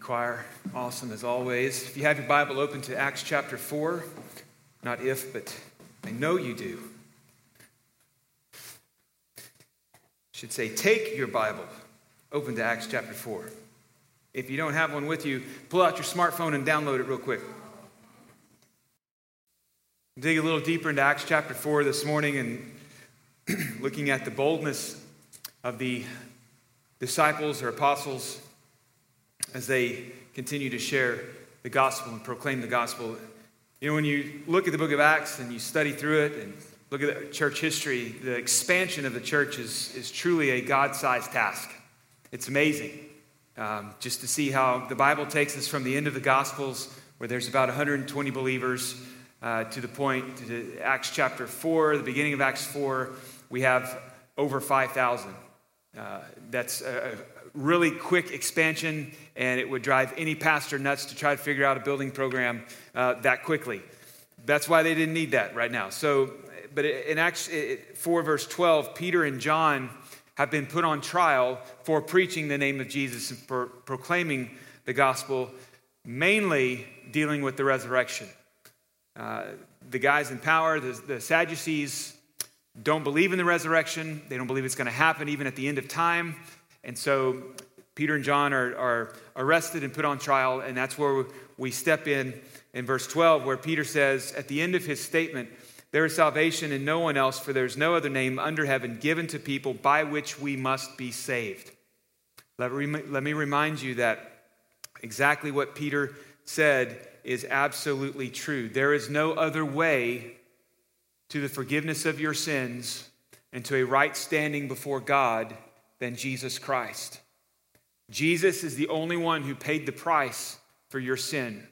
Choir, awesome as always. If you have your Bible open to Acts chapter 4, not if, but I know you do. I should say, take your Bible open to Acts chapter 4. If you don't have one with you, pull out your smartphone and download it real quick. Dig a little deeper into Acts chapter 4 this morning and looking at the boldness of the disciples or apostles as they continue to share the gospel and proclaim the gospel. You know, when you look at the book of Acts and you study through it and look at church history, the expansion of the church is truly a God-sized task. It's amazing just to see how the Bible takes us from the end of the Gospels, where there's about 120 believers, to the point, to Acts chapter 4, the beginning of Acts 4, we have over 5,000. That's a really quick expansion, and it would drive any pastor nuts to try to figure out a building program that quickly. That's why they didn't need that right now. So, but in Acts 4, verse 12, Peter and John have been put on trial for preaching the name of Jesus and for proclaiming the gospel, mainly dealing with the resurrection. The guys in power, the Sadducees, don't believe in the resurrection. They don't believe it's going to happen even at the end of time. And so Peter and John are arrested and put on trial, and that's where we step in verse 12, where Peter says, at the end of his statement, there is salvation in no one else, for there is no other name under heaven given to people by which we must be saved. Let me remind you that exactly what Peter said is absolutely true. There is no other way to the forgiveness of your sins and to a right standing before God than Jesus Christ. Jesus is the only one who paid the price for your sin.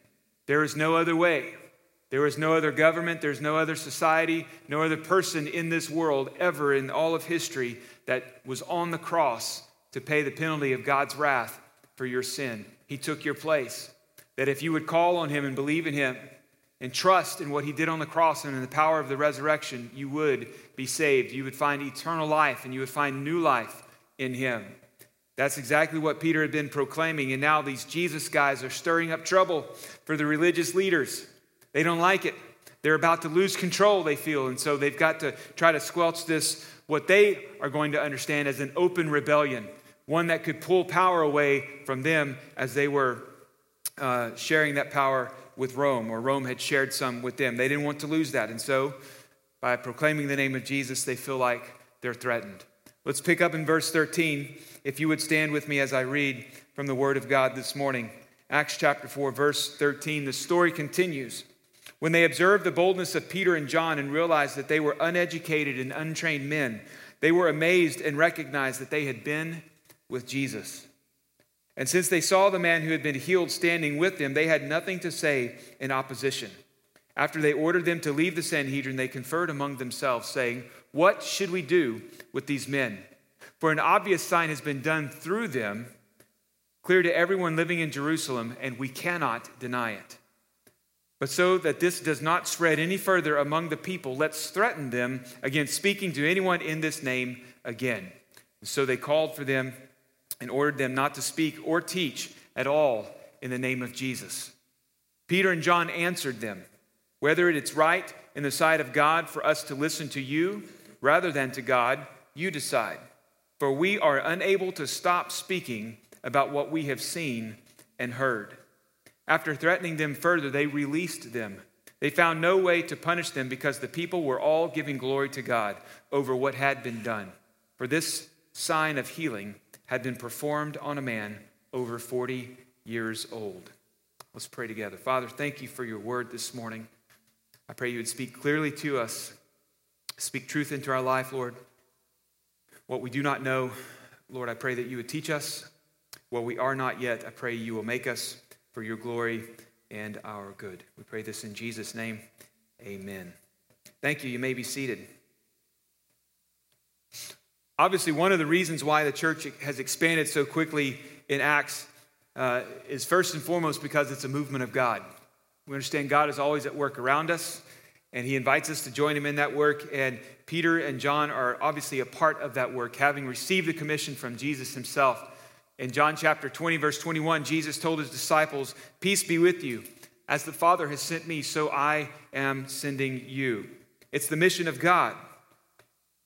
There is no other way. There is no other government. There's no other society, no other person in this world ever in all of history that was on the cross to pay the penalty of God's wrath for your sin. He took your place. That if you would call on him and believe in him and trust in what he did on the cross and in the power of the resurrection, you would be saved. You would find eternal life and you would find new life in him. That's exactly what Peter had been proclaiming. And now these Jesus guys are stirring up trouble for the religious leaders. They don't like it. They're about to lose control, they feel. And so they've got to try to squelch this, what they are going to understand as an open rebellion, one that could pull power away from them as they were sharing that power with Rome, or Rome had shared some with them. They didn't want to lose that. And so by proclaiming the name of Jesus, they feel like they're threatened. Let's pick up in verse 13, if you would stand with me as I read from the Word of God this morning. Acts chapter 4, verse 13, the story continues. When they observed the boldness of Peter and John and realized that they were uneducated and untrained men, they were amazed and recognized that they had been with Jesus. And since they saw the man who had been healed standing with them, they had nothing to say in opposition. After they ordered them to leave the Sanhedrin, they conferred among themselves, saying, "What should we do with these men? For an obvious sign has been done through them, clear to everyone living in Jerusalem, and we cannot deny it. But so that this does not spread any further among the people, let's threaten them against speaking to anyone in this name again." And so they called for them and ordered them not to speak or teach at all in the name of Jesus. Peter and John answered them, "Whether it's right in the sight of God for us to listen to you rather than to God, you decide. For we are unable to stop speaking about what we have seen and heard." After threatening them further, they released them. They found no way to punish them because the people were all giving glory to God over what had been done. For this sign of healing had been performed on a man over 40 years old. Let's pray together. Father, thank you for your word this morning. I pray you would speak clearly to us, speak truth into our life, Lord. What we do not know, Lord, I pray that you would teach us what we are not yet. I pray you will make us for your glory and our good. We pray this in Jesus' name. Amen. Thank you. You may be seated. Obviously, one of the reasons why the church has expanded so quickly in Acts is first and foremost because it's a movement of God. We understand God is always at work around us, and he invites us to join him in that work. And Peter and John are obviously a part of that work, having received the commission from Jesus himself. In John chapter 20, verse 21, Jesus told his disciples, "Peace be with you. As the Father has sent me, so I am sending you." It's the mission of God.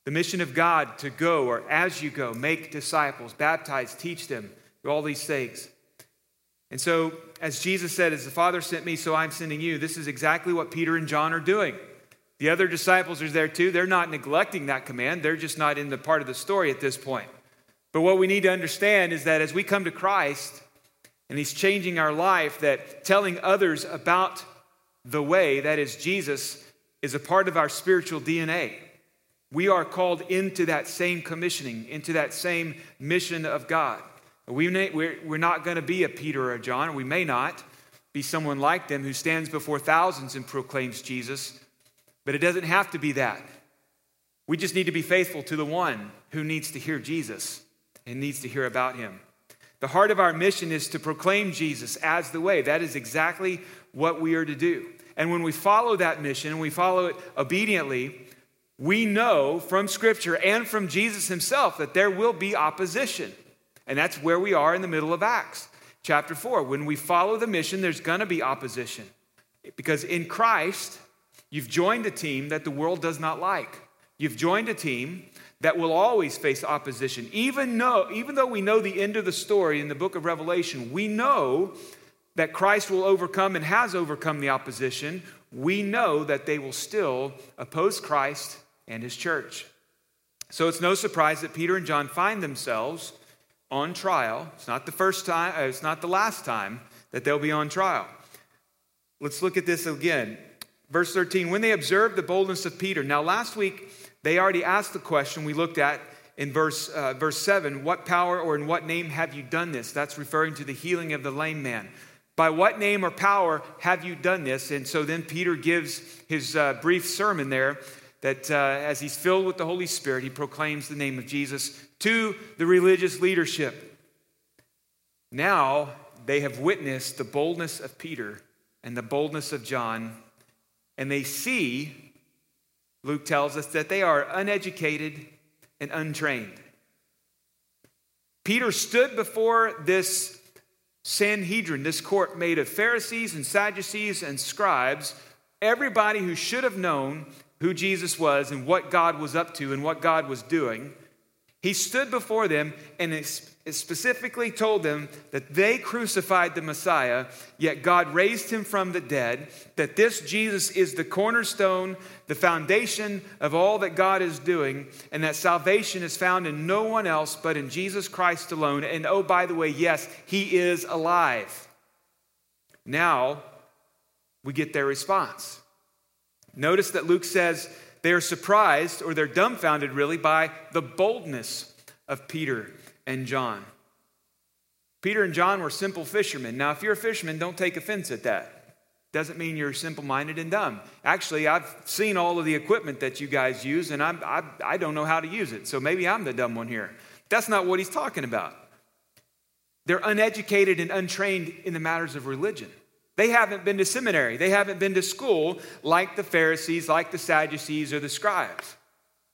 The mission of God to go, or as you go, make disciples, baptize, teach them, do all these things. And so, as Jesus said, as the Father sent me, so I'm sending you, this is exactly what Peter and John are doing. The other disciples are there too. They're not neglecting that command. They're just not in the part of the story at this point. But what we need to understand is that as we come to Christ and he's changing our life, that telling others about the way, that is Jesus, is a part of our spiritual DNA. We are called into that same commissioning, into that same mission of God. We're not going to be a Peter or a John, or we may not be someone like them who stands before thousands and proclaims Jesus, but it doesn't have to be that. We just need to be faithful to the one who needs to hear Jesus and needs to hear about him. The heart of our mission is to proclaim Jesus as the way. That is exactly what we are to do. And when we follow that mission, we follow it obediently, we know from Scripture and from Jesus himself that there will be opposition. And that's where we are in the middle of Acts chapter 4. When we follow the mission, there's going to be opposition. Because in Christ, you've joined a team that the world does not like. You've joined a team that will always face opposition. Even though we know the end of the story in the book of Revelation, we know that Christ will overcome and has overcome the opposition. We know that they will still oppose Christ and his church. So it's no surprise that Peter and John find themselves on trial. It's not the first time, it's not the last time that they'll be on trial. Let's look at this again. Verse 13, when they observed the boldness of Peter. Now last week, they already asked the question we looked at in verse 7, what power or in what name have you done this? That's referring to the healing of the lame man. By what name or power have you done this? And so then Peter gives his brief sermon there that as he's filled with the Holy Spirit, he proclaims the name of Jesus to the religious leadership. Now they have witnessed the boldness of Peter and the boldness of John, and they see, Luke tells us, that they are uneducated and untrained. Peter stood before this Sanhedrin, this court made of Pharisees and Sadducees and scribes, everybody who should have known who Jesus was and what God was up to and what God was doing. He stood before them and specifically told them that they crucified the Messiah, yet God raised him from the dead, that this Jesus is the cornerstone, the foundation of all that God is doing, and that salvation is found in no one else but in Jesus Christ alone. And oh, by the way, yes, he is alive. Now we get their response. Notice that Luke says they are surprised, or they're dumbfounded really, by the boldness of Peter and John. Peter and John were simple fishermen. Now, if you're a fisherman, don't take offense at that. Doesn't mean you're simple-minded and dumb. Actually, I've seen all of the equipment that you guys use, and I don't know how to use it, so maybe I'm the dumb one here. That's not what he's talking about. They're uneducated and untrained in the matters of religion. They haven't been to seminary. They haven't been to school like the Pharisees, like the Sadducees, or the scribes.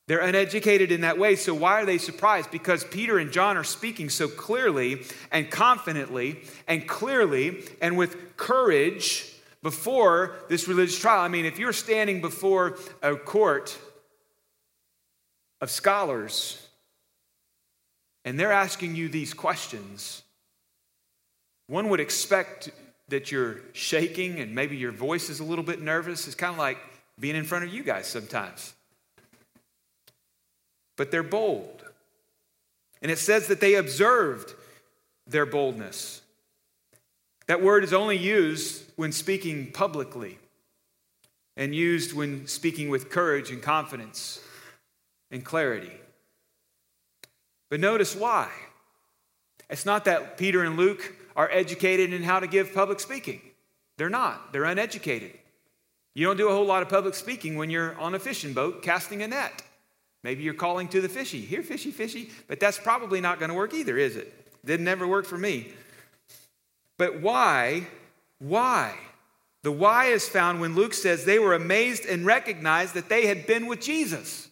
They're uneducated in that way, so why are they surprised? Because Peter and John are speaking so clearly and confidently and clearly and with courage before this religious trial. I mean, if you're standing before a court of scholars and they're asking you these questions, one would expect that you're shaking and maybe your voice is a little bit nervous. It's kind of like being in front of you guys sometimes. But they're bold. And it says that they observed their boldness. That word is only used when speaking publicly and used when speaking with courage and confidence and clarity. But notice why. It's not that Peter and Luke are educated in how to give public speaking. They're not. They're uneducated. You don't do a whole lot of public speaking when you're on a fishing boat casting a net. Maybe you're calling to the fishy. Here, fishy, fishy. But that's probably not going to work either, is it? It never worked for me. But why? Why? The why is found when Luke says they were amazed and recognized that they had been with Jesus.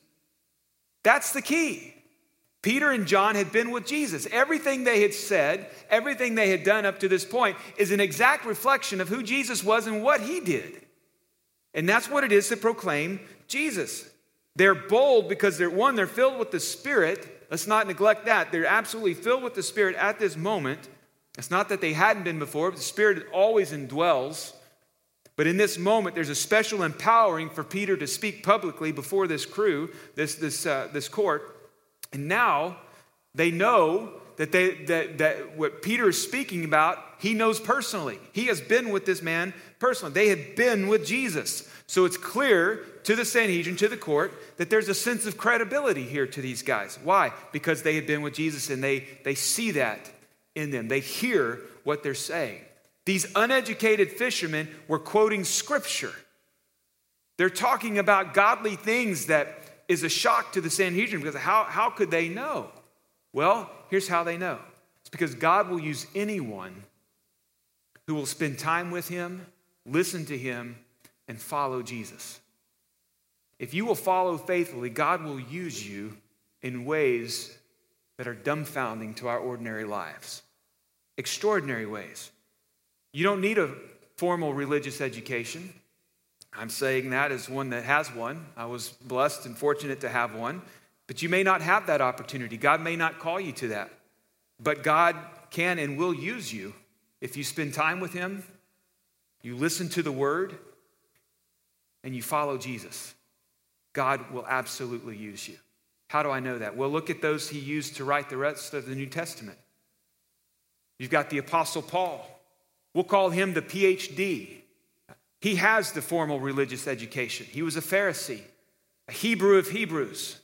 That's the key. Peter and John had been with Jesus. Everything they had said, everything they had done up to this point is an exact reflection of who Jesus was and what he did. And that's what it is to proclaim Jesus. They're bold because they're filled with the Spirit. Let's not neglect that. They're absolutely filled with the Spirit at this moment. It's not that they hadn't been before, but the Spirit always indwells. But in this moment, there's a special empowering for Peter to speak publicly before this crew, this court. And now they know that what Peter is speaking about, he knows personally. He has been with this man personally. They had been with Jesus. So it's clear to the Sanhedrin, to the court, that there's a sense of credibility here to these guys. Why? Because they had been with Jesus and they see that in them. They hear what they're saying. These uneducated fishermen were quoting scripture. They're talking about godly things that is a shock to the Sanhedrin because how could they know? Well, here's how they know. It's because God will use anyone who will spend time with him, listen to him, and follow Jesus. If you will follow faithfully, God will use you in ways that are dumbfounding to our ordinary lives. Extraordinary ways. You don't need a formal religious education. I'm saying that as one that has one. I was blessed and fortunate to have one. But you may not have that opportunity. God may not call you to that. But God can and will use you if you spend time with him, you listen to the word, and you follow Jesus. God will absolutely use you. How do I know that? Well, look at those he used to write the rest of the New Testament. You've got the Apostle Paul. We'll call him the PhD. He has the formal religious education. He was a Pharisee, a Hebrew of Hebrews,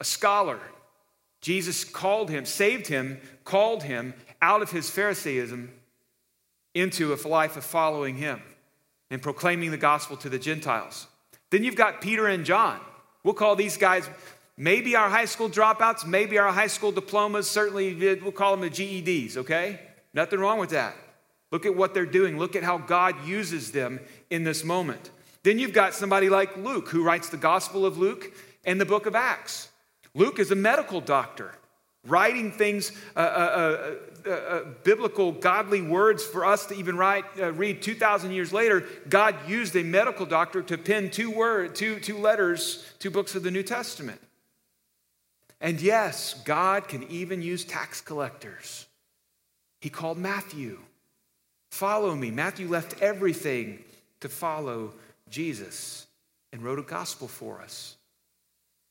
a scholar. Jesus called him, saved him, called him out of his Phariseeism into a life of following him and proclaiming the gospel to the Gentiles. Then you've got Peter and John. We'll call these guys maybe our high school dropouts, maybe our high school diplomas, certainly we'll call them the GEDs, okay? Nothing wrong with that. Look at what they're doing. Look at how God uses them in this moment. Then you've got somebody like Luke, who writes the Gospel of Luke and the book of Acts. Luke is a medical doctor, writing things, biblical, godly words for us to even read 2,000 years later. God used a medical doctor to pen two books of the New Testament. And yes, God can even use tax collectors. He called Matthew. Follow me. Matthew left everything to follow Jesus and wrote a gospel for us.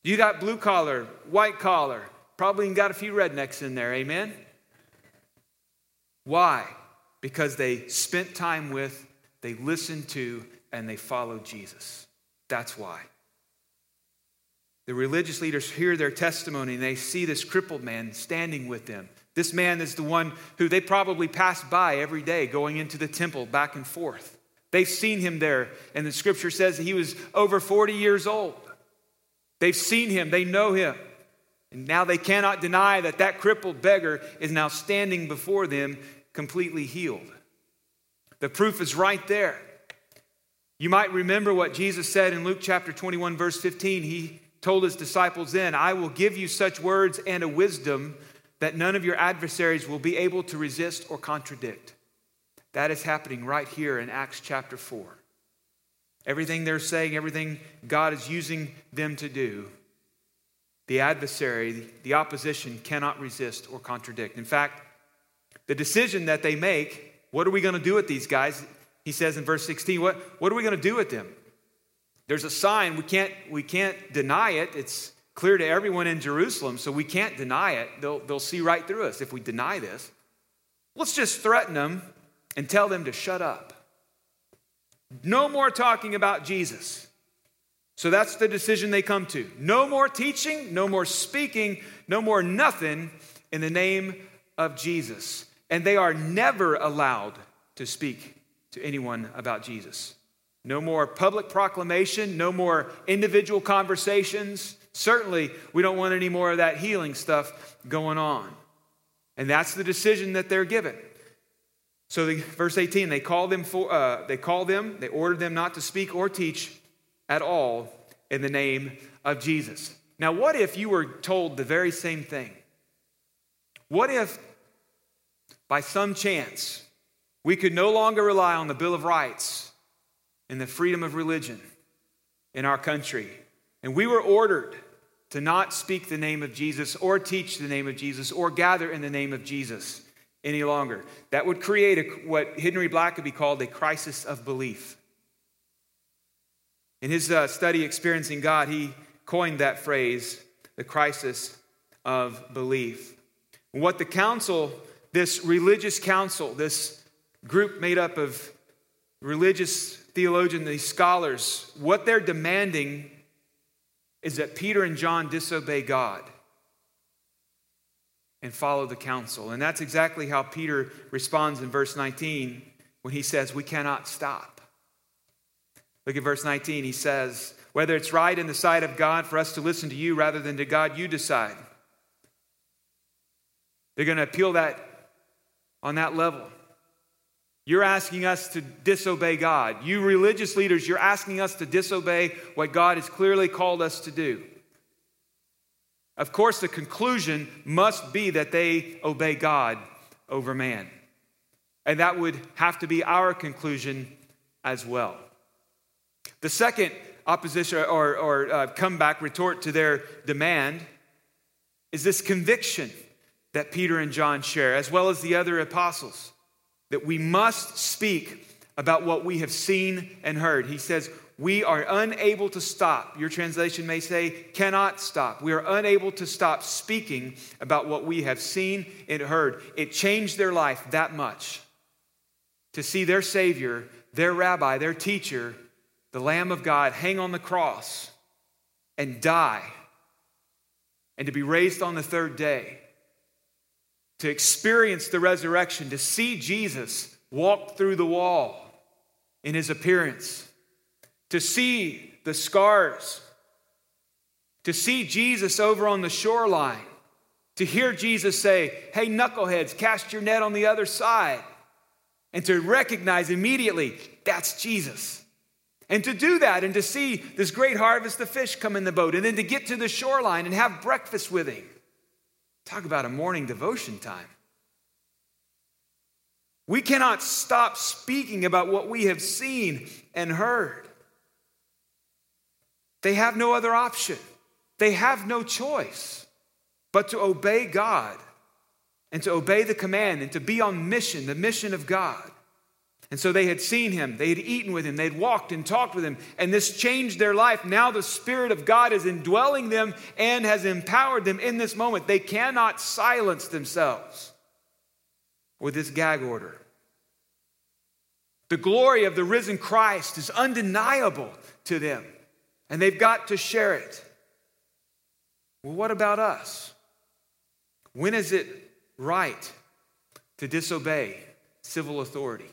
You got blue collar, white collar, probably got a few rednecks in there, amen? Why? Because they spent time with, they listened to, and they followed Jesus. That's why. The religious leaders hear their testimony and they see this crippled man standing with them. This man is the one who they probably passed by every day going into the temple back and forth. They've seen him there. And the scripture says that he was over 40 years old. They've seen him. They know him. And now they cannot deny that crippled beggar is now standing before them completely healed. The proof is right there. You might remember what Jesus said in Luke chapter 21, verse 15. He told his disciples then, I will give you such words and a wisdom that none of your adversaries will be able to resist or contradict. That is happening right here in Acts chapter 4. Everything they're saying, everything God is using them to do, the adversary, the opposition cannot resist or contradict. In fact, the decision that they make, what are we going to do with these guys? He says in verse 16, what are we going to do with them? There's a sign, we can't deny it. It's clear to everyone in Jerusalem, so we can't deny it. They'll see right through us if we deny this. Let's just threaten them and tell them to shut up. No more talking about Jesus. So that's the decision they come to. No more teaching, no more speaking, no more nothing in the name of Jesus. And they are never allowed to speak to anyone about Jesus. No more public proclamation, no more individual conversations. Certainly, we don't want any more of that healing stuff going on. And that's the decision that they're given. So verse 18, they ordered them not to speak or teach at all in the name of Jesus. Now, what if you were told the very same thing? What if, by some chance, we could no longer rely on the Bill of Rights and the freedom of religion in our country, and we were ordered to not speak the name of Jesus or teach the name of Jesus or gather in the name of Jesus any longer? That would create what Henry Black would call a crisis of belief. In his study, Experiencing God, he coined that phrase, the crisis of belief. And what the council, this religious council, this group made up of religious theologians, these scholars, what they're demanding is that Peter and John disobey God and follow the counsel. And that's exactly how Peter responds in verse 19 when he says, we cannot stop. Look at verse 19. He says, whether it's right in the sight of God for us to listen to you rather than to God, you decide. They're going to appeal that on that level. You're asking us to disobey God. You religious leaders, you're asking us to disobey what God has clearly called us to do. Of course, the conclusion must be that they obey God over man. And that would have to be our conclusion as well. The second opposition or comeback retort to their demand is this conviction that Peter and John share, as well as the other apostles, that we must speak about what we have seen and heard. He says, we are unable to stop. Your translation may say, cannot stop. We are unable to stop speaking about what we have seen and heard. It changed their life that much to see their Savior, their rabbi, their teacher, the Lamb of God, hang on the cross and die, and to be raised on the third day, to experience the resurrection, to see Jesus walk through the wall in his appearance, to see the scars, to see Jesus over on the shoreline, to hear Jesus say, hey, knuckleheads, cast your net on the other side, and to recognize immediately that's Jesus. And to do that and to see this great harvest of fish come in the boat, and then to get to the shoreline and have breakfast with him. Talk about a morning devotion time. We cannot stop speaking about what we have seen and heard. They have no other option. They have no choice but to obey God and to obey the command and to be on mission, the mission of God. And so they had seen him, they had eaten with him, they had walked and talked with him, and this changed their life. Now the Spirit of God is indwelling them and has empowered them in this moment. They cannot silence themselves with this gag order. The glory of the risen Christ is undeniable to them, and they've got to share it. Well, what about us? When is it right to disobey civil authority?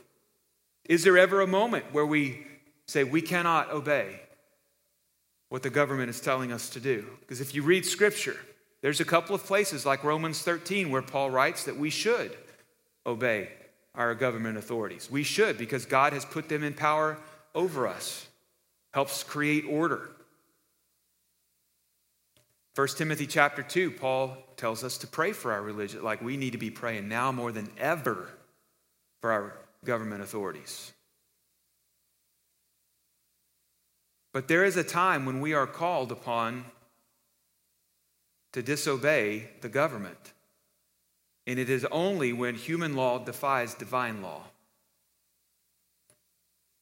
Is there ever a moment where we say we cannot obey what the government is telling us to do? Because if you read Scripture, there's a couple of places like Romans 13 where Paul writes that we should obey our government authorities. We should, because God has put them in power over us, helps create order. 1 Timothy chapter 2, Paul tells us to pray for our religion, like we need to be praying now more than ever for our government authorities. But there is a time when we are called upon to disobey the government, and it is only when human law defies divine law.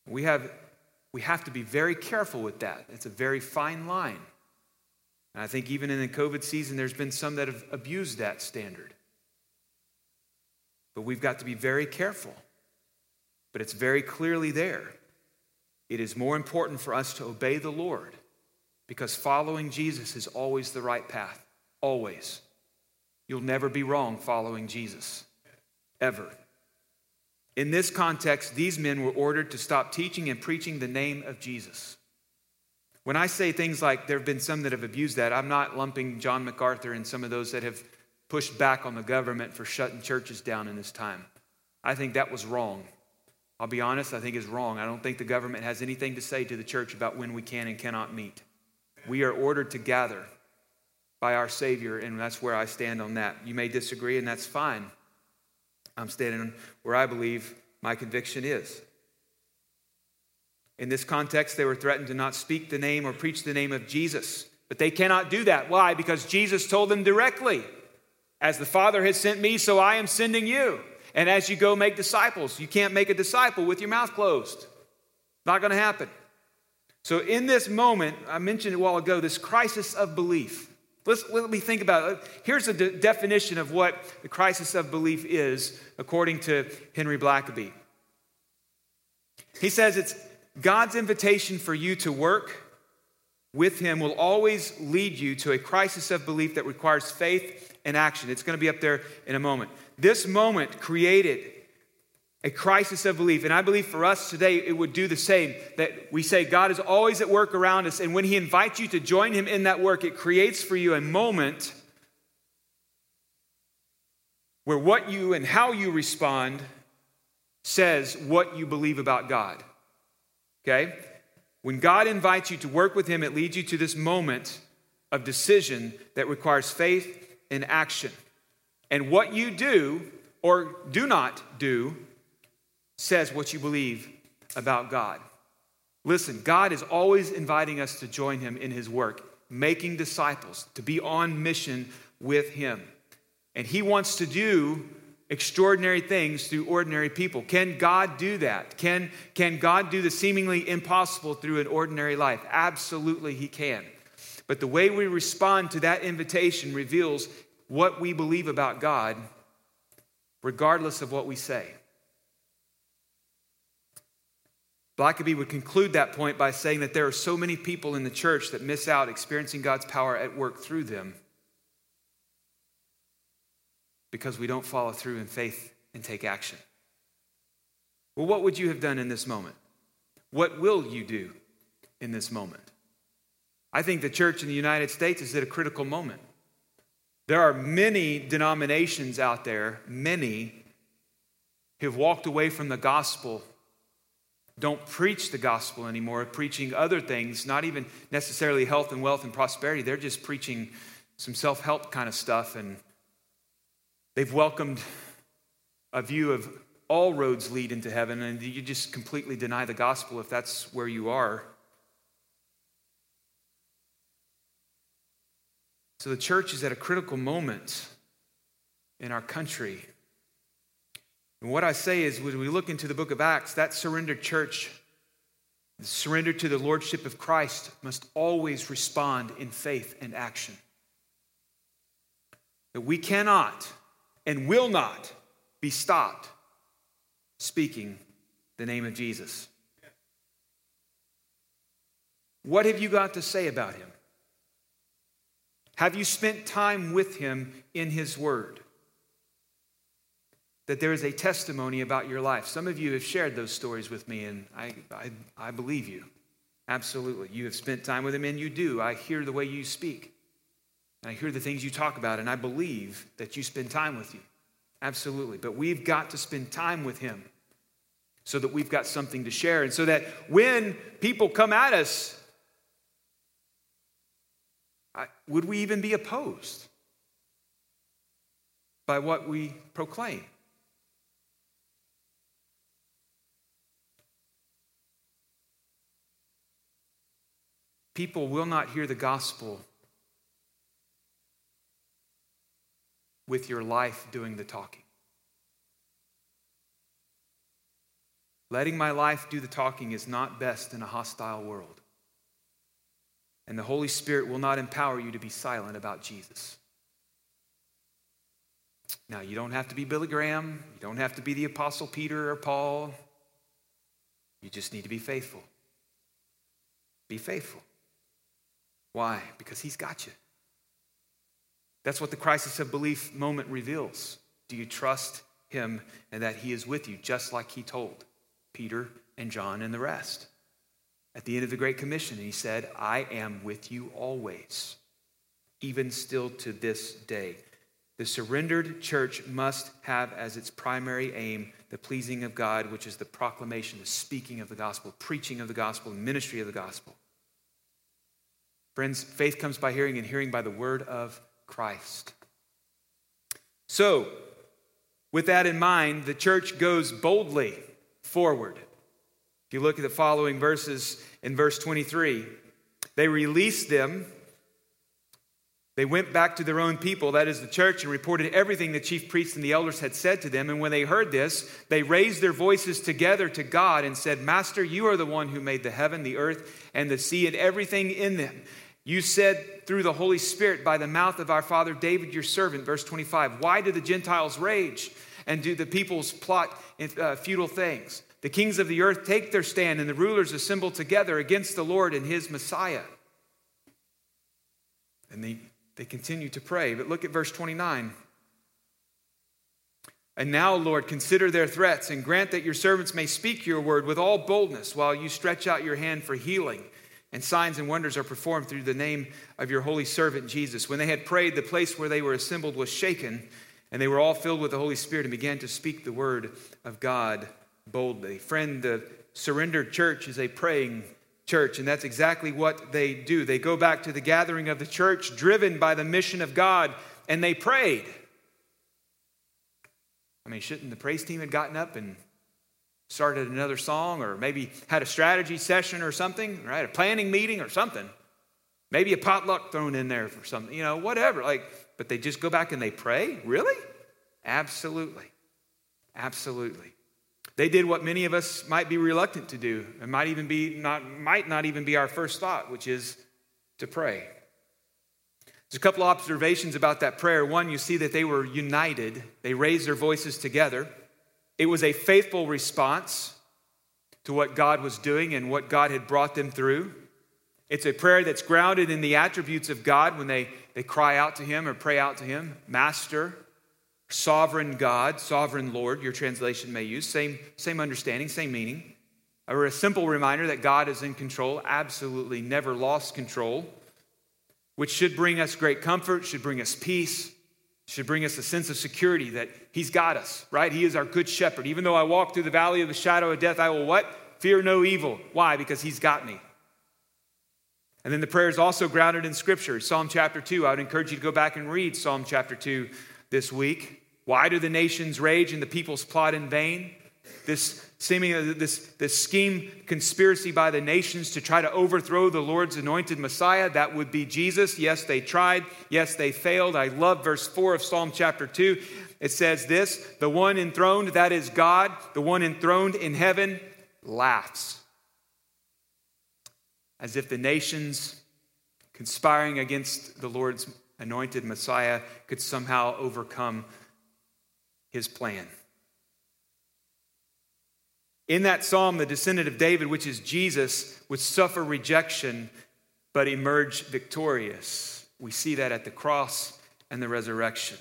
We have to be very careful with that. It's a very fine line. And I think even in the COVID season, there's been some that have abused that standard. But we've got to be very careful. But it's very clearly there. It is more important for us to obey the Lord because following Jesus is always the right path, always. You'll never be wrong following Jesus, ever. In this context, these men were ordered to stop teaching and preaching the name of Jesus. When I say things like there have been some that have abused that, I'm not lumping John MacArthur and some of those that have pushed back on the government for shutting churches down in this time. I think that was wrong. I'll be honest, I think it's wrong. I don't think the government has anything to say to the church about when we can and cannot meet. We are ordered to gather by our Savior, and that's where I stand on that. You may disagree, and that's fine. I'm standing where I believe my conviction is. In this context, they were threatened to not speak the name or preach the name of Jesus. But they cannot do that. Why? Because Jesus told them directly, as the Father has sent me, so I am sending you. And as you go, make disciples. You can't make a disciple with your mouth closed. Not going to happen. So in this moment, I mentioned a while ago, this crisis of belief. Let me think about it. Here's a definition of what the crisis of belief is, according to Henry Blackaby. He says it's God's invitation for you to work with him will always lead you to a crisis of belief that requires faith and action. It's going to be up there in a moment. This moment created a crisis of belief. And I believe for us today, it would do the same, that we say God is always at work around us. And when he invites you to join him in that work, it creates for you a moment where what you and how you respond says what you believe about God. Okay? When God invites you to work with him, it leads you to this moment of decision that requires faith and action. And what you do or do not do says what you believe about God. Listen, God is always inviting us to join him in his work, making disciples, to be on mission with him. And he wants to do extraordinary things through ordinary people. Can God do that? Can God do the seemingly impossible through an ordinary life? Absolutely, he can. But the way we respond to that invitation reveals what we believe about God, regardless of what we say. Blackaby would conclude that point by saying that there are so many people in the church that miss out experiencing God's power at work through them, because we don't follow through in faith and take action. Well, what would you have done in this moment? What will you do in this moment? I think the church in the United States is at a critical moment. There are many denominations out there, many who've walked away from the gospel, don't preach the gospel anymore, preaching other things, not even necessarily health and wealth and prosperity. They're just preaching some self-help kind of stuff, and they've welcomed a view of all roads lead into heaven, and you just completely deny the gospel if that's where you are. So the church is at a critical moment in our country. And what I say is, when we look into the book of Acts, that surrendered church, the surrender to the lordship of Christ, must always respond in faith and action. That we cannot and will not be stopped speaking the name of Jesus. What have you got to say about him? Have you spent time with him in his word? That there is a testimony about your life. Some of you have shared those stories with me, and I believe you. Absolutely. You have spent time with him, and you do. I hear the way you speak. I hear the things you talk about, and I believe that you spend time with you. Absolutely. But we've got to spend time with him so that we've got something to share, and so that when people come at us, would we even be opposed by what we proclaim? People will not hear the gospel with your life doing the talking. Letting my life do the talking is not best in a hostile world. And the Holy Spirit will not empower you to be silent about Jesus. Now, you don't have to be Billy Graham. You don't have to be the Apostle Peter or Paul. You just need to be faithful. Be faithful. Why? Because he's got you. That's what the crisis of belief moment reveals. Do you trust him and that he is with you, just like he told Peter and John and the rest? At the end of the Great Commission, he said, I am with you always, even still to this day. The surrendered church must have as its primary aim the pleasing of God, which is the proclamation, the speaking of the gospel, preaching of the gospel, ministry of the gospel. Friends, faith comes by hearing and hearing by the word of Christ. So, with that in mind, the church goes boldly forward. If you look at the following verses in verse 23, they released them. They went back to their own people, that is the church, and reported everything the chief priests and the elders had said to them. And when they heard this, they raised their voices together to God and said, Master, you are the one who made the heaven, the earth, and the sea, and everything in them. You said through the Holy Spirit by the mouth of our father David, your servant, verse 25, why do the Gentiles rage and do the peoples plot futile things? The kings of the earth take their stand and the rulers assemble together against the Lord and his Messiah. And They continue to pray, but look at verse 29. And now, Lord, consider their threats and grant that your servants may speak your word with all boldness while you stretch out your hand for healing, and signs and wonders are performed through the name of your holy servant Jesus. When they had prayed, the place where they were assembled was shaken, and they were all filled with the Holy Spirit and began to speak the word of God boldly. Friend, the surrendered church is a praying church, and that's exactly what they do. They go back to the gathering of the church, driven by the mission of God, and they prayed. I mean, shouldn't the praise team have gotten up and started another song, or maybe had a strategy session or something, right? A planning meeting or something. Maybe a potluck thrown in there for something, you know, whatever. Like, but they just go back and they pray? Really? Absolutely. Absolutely. They did what many of us might be reluctant to do, and might not even be our first thought, which is to pray. There's a couple observations about that prayer. One, you see that they were united. They raised their voices together. It was a faithful response to what God was doing and what God had brought them through. It's a prayer that's grounded in the attributes of God when they cry out to him or pray out to him. Master, sovereign God, sovereign Lord, your translation may use. Same understanding, same meaning. Or a simple reminder that God is in control, absolutely never lost control, which should bring us great comfort, should bring us peace, should bring us a sense of security that he's got us, right? He is our good shepherd. Even though I walk through the valley of the shadow of death, I will what? Fear no evil. Why? Because he's got me. And then the prayer is also grounded in Scripture. Psalm chapter 2, I would encourage you to go back and read Psalm chapter 2 this week. Why do the nations rage and the peoples plot in vain? This scheme, conspiracy by the nations to try to overthrow the Lord's anointed Messiah, that would be Jesus. Yes, they tried. Yes, they failed. I love verse 4 of Psalm chapter 2. It says this, the one enthroned, that is God, the one enthroned in heaven, laughs. As if the nations conspiring against the Lord's anointed Messiah could somehow overcome his plan. In that psalm, the descendant of David, which is Jesus, would suffer rejection but emerge victorious. We see that at the cross and the resurrection.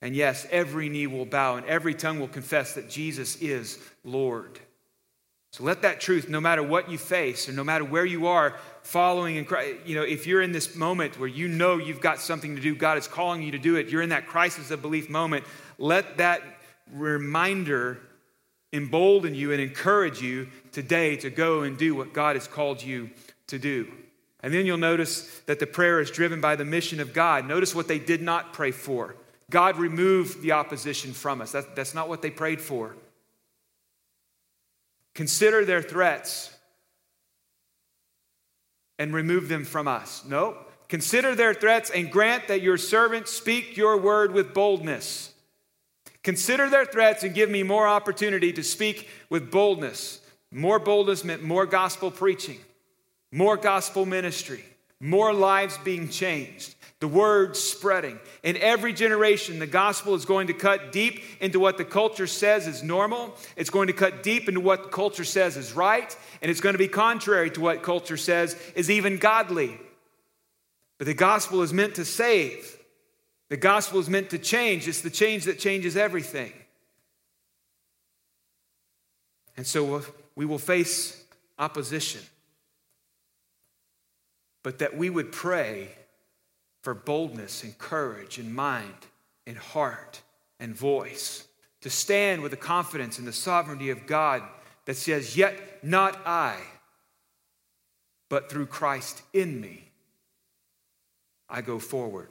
And yes, every knee will bow and every tongue will confess that Jesus is Lord. So let that truth, no matter what you face or no matter where you are following in Christ, you know, if you're in this moment where you know you've got something to do, God is calling you to do it, you're in that crisis of belief moment, let that reminder embolden you and encourage you today to go and do what God has called you to do. And then you'll notice that the prayer is driven by the mission of God. Notice what they did not pray for. God removed the opposition from us. That's not what they prayed for. Consider their threats and remove them from us. No, consider their threats and grant that your servants speak your word with boldness. Consider their threats and give me more opportunity to speak with boldness. More boldness meant more gospel preaching, more gospel ministry, more lives being changed, the word spreading. In every generation, the gospel is going to cut deep into what the culture says is normal. It's going to cut deep into what the culture says is right. And it's going to be contrary to what culture says is even godly. But the gospel is meant to save. The gospel is meant to change. It's the change that changes everything. And so we will face opposition. But that we would pray for boldness and courage in mind and heart and voice, to stand with the confidence in the sovereignty of God that says, yet not I, but through Christ in me, I go forward.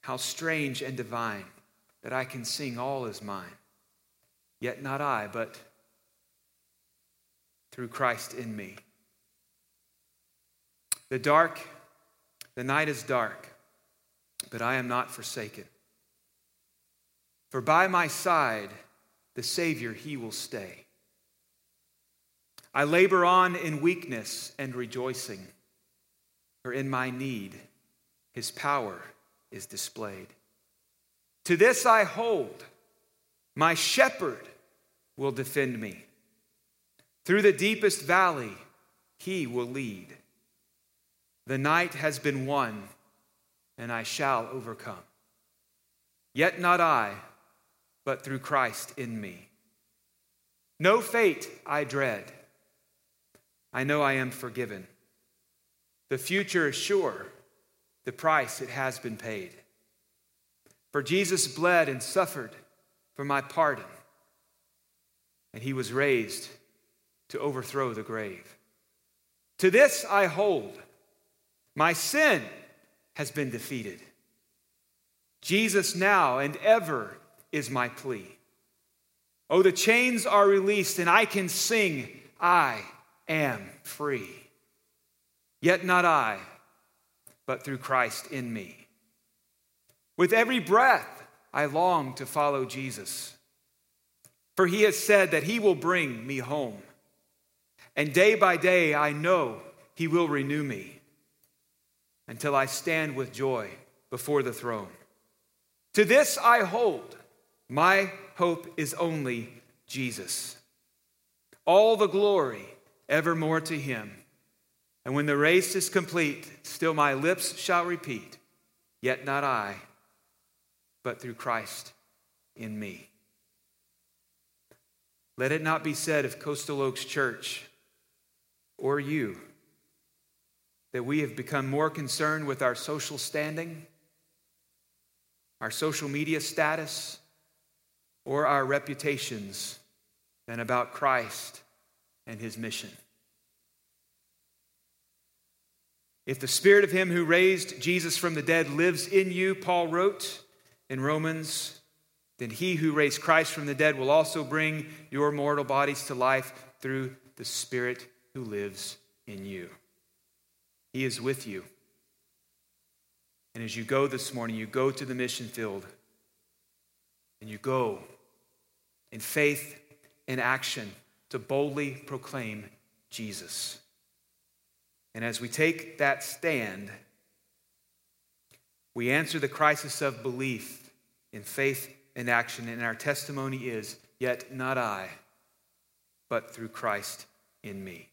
How strange and divine that I can sing all is mine. Yet not I, but through Christ in me. The night is dark, but I am not forsaken. For by my side, the Savior, he will stay. I labor on in weakness and rejoicing, for in my need, his power is displayed. To this I hold, my shepherd will defend me. Through the deepest valley, he will lead. The night has been won, and I shall overcome. Yet not I, but through Christ in me. No fate I dread. I know I am forgiven. The future is sure. The price it has been paid. For Jesus bled and suffered for my pardon, and he was raised to overthrow the grave. To this I hold. My sin has been defeated. Jesus now and ever is my plea. Oh, the chains are released, and I can sing, I am free. Yet not I, but through Christ in me. With every breath, I long to follow Jesus. For he has said that he will bring me home. And day by day, I know he will renew me until I stand with joy before the throne. To this I hold. My hope is only Jesus. All the glory evermore to him. And when the race is complete, still my lips shall repeat, yet not I, but through Christ in me. Let it not be said of Coastal Oaks Church or you that we have become more concerned with our social standing, our social media status, or our reputations than about Christ and his mission. If the spirit of him who raised Jesus from the dead lives in you, Paul wrote in Romans, then he who raised Christ from the dead will also bring your mortal bodies to life through the spirit who lives in you. He is with you. And as you go this morning, you go to the mission field, and you go in faith and action to boldly proclaim Jesus. And as we take that stand, we answer the crisis of belief in faith and action. And our testimony is, yet not I, but through Christ in me.